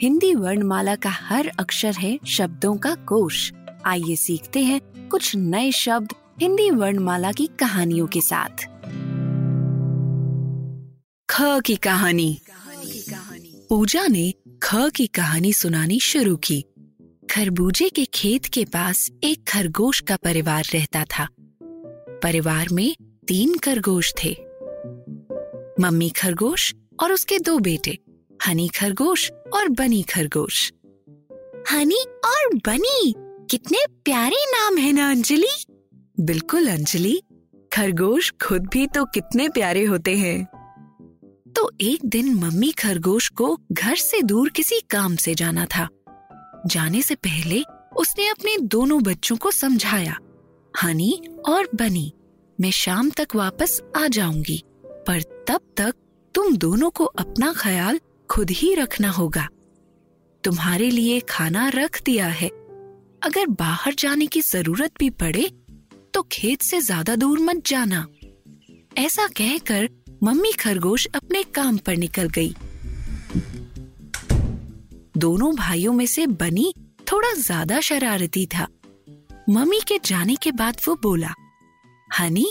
हिंदी वर्णमाला का हर अक्षर है शब्दों का कोश। आइए सीखते हैं कुछ नए शब्द हिंदी वर्णमाला की कहानियों के साथ। ख की कहानी। पूजा ने ख की कहानी सुनानी शुरू की। खरबूजे के खेत के पास एक खरगोश का परिवार रहता था। परिवार में 3 खरगोश थे, मम्मी खरगोश और उसके 2 बेटे, हनी खरगोश और बनी खरगोश। हनी और बनी, कितने प्यारे नाम है ना अंजलि? बिल्कुल अंजलि, खरगोश खुद भी तो कितने प्यारे होते हैं। तो एक दिन मम्मी खरगोश को घर से दूर किसी काम से जाना था। जाने से पहले उसने अपने दोनों बच्चों को समझाया, हनी और बनी, मैं शाम तक वापस आ जाऊंगी, पर तब तक तुम दोनों को अपना ख्याल खुद ही रखना होगा। तुम्हारे लिए खाना रख दिया है, अगर बाहर जाने की जरूरत भी पड़े तो खेत से ज्यादा दूर मत जाना। ऐसा कहकर मम्मी खरगोश अपने काम पर निकल गई। दोनों भाइयों में से बनी थोड़ा ज्यादा शरारती था। मम्मी के जाने के बाद वो बोला, हनी,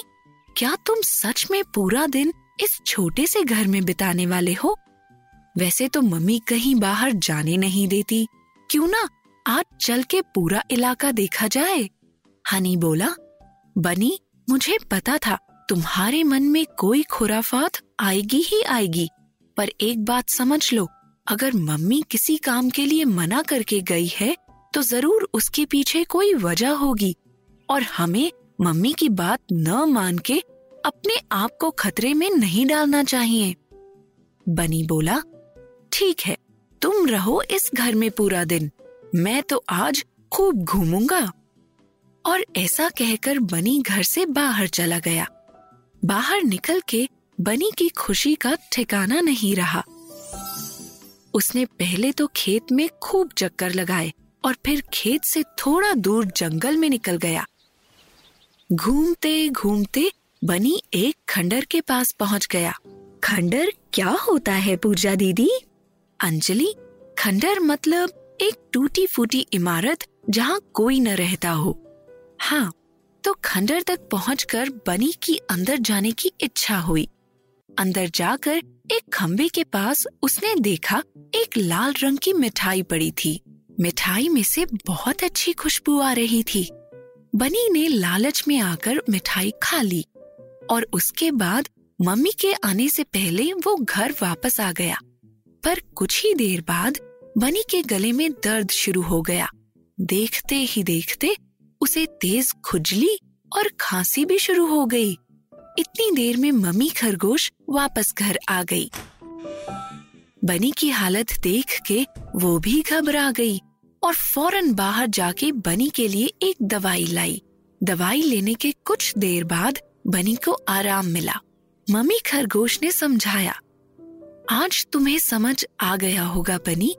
क्या तुम सच में पूरा दिन इस छोटे से घर में बिताने वाले हो? वैसे तो मम्मी कहीं बाहर जाने नहीं देती, क्यों ना आज चल के पूरा इलाका देखा जाए? हनी बोला, बनी, मुझे पता था तुम्हारे मन में कोई खुराफात आएगी ही आएगी, पर एक बात समझ लो, अगर मम्मी किसी काम के लिए मना करके गई है तो जरूर उसके पीछे कोई वजह होगी, और हमें मम्मी की बात न मान के अपने आप को खतरे में नहीं डालना चाहिए। बनी बोला, ठीक है, तुम रहो इस घर में पूरा दिन, मैं तो आज खूब घूमूंगा। और ऐसा कहकर बनी घर से बाहर चला गया। बाहर निकल के बनी की खुशी का ठिकाना नहीं रहा। उसने पहले तो खेत में खूब चक्कर लगाए और फिर खेत से थोड़ा दूर जंगल में निकल गया। घूमते घूमते बनी एक खंडर के पास पहुंच गया। खंडर क्या होता है पूजा दीदी? अंजलि, खंडर मतलब एक टूटी फूटी इमारत जहाँ कोई न रहता हो। हाँ, तो खंडर तक पहुँचकर बनी की अंदर जाने की इच्छा हुई। अंदर जाकर एक खम्बे के पास उसने देखा एक लाल रंग की मिठाई पड़ी थी। मिठाई में से बहुत अच्छी खुशबू आ रही थी। बनी ने लालच में आकर मिठाई खा ली और उसके बाद मम्मी के आने से पहले वो घर वापस आ गया। पर कुछ ही देर बाद बनी के गले में दर्द शुरू हो गया। देखते ही देखते उसे तेज खुजली और खांसी भी शुरू हो गई। इतनी देर में मम्मी खरगोश वापस घर आ गई। बनी की हालत देख के वो भी घबरा गई और फौरन बाहर जाके बनी के लिए एक दवाई लाई। दवाई लेने के कुछ देर बाद बनी को आराम मिला। मम्मी खरगोश ने समझाया, आज तुम्हें समझ आ गया होगा बनी,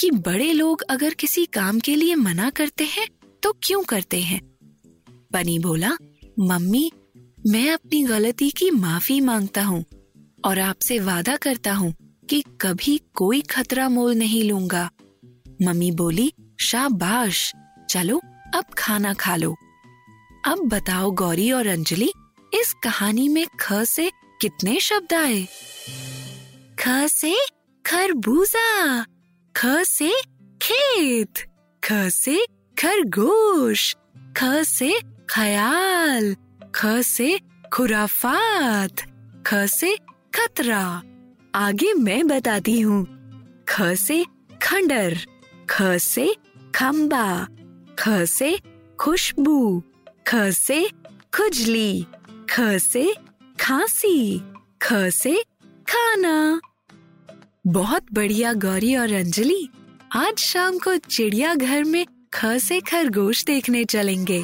कि बड़े लोग अगर किसी काम के लिए मना करते हैं तो क्यों करते हैं। बनी बोला, मम्मी, मैं अपनी गलती की माफी मांगता हूँ और आपसे वादा करता हूँ कि कभी कोई खतरा मोल नहीं लूंगा। मम्मी बोली, शाबाश, चलो अब खाना खा लो। अब बताओ गौरी और अंजलि, इस कहानी में ख से कितने शब्द आए? ख से खरबूजा, ख से खेत, ख से खरगोश, ख से ख्याल, ख से खुराफात, ख से खतरा। आगे मैं बताती हूँ। ख से खंडर, ख से खंबा, ख से खुशबू, ख से खुजली, ख से खांसी, ख से खाना। बहुत बढ़िया गौरी और अंजलि, आज शाम को चिड़ियाघर में ख से खरगोश देखने चलेंगे।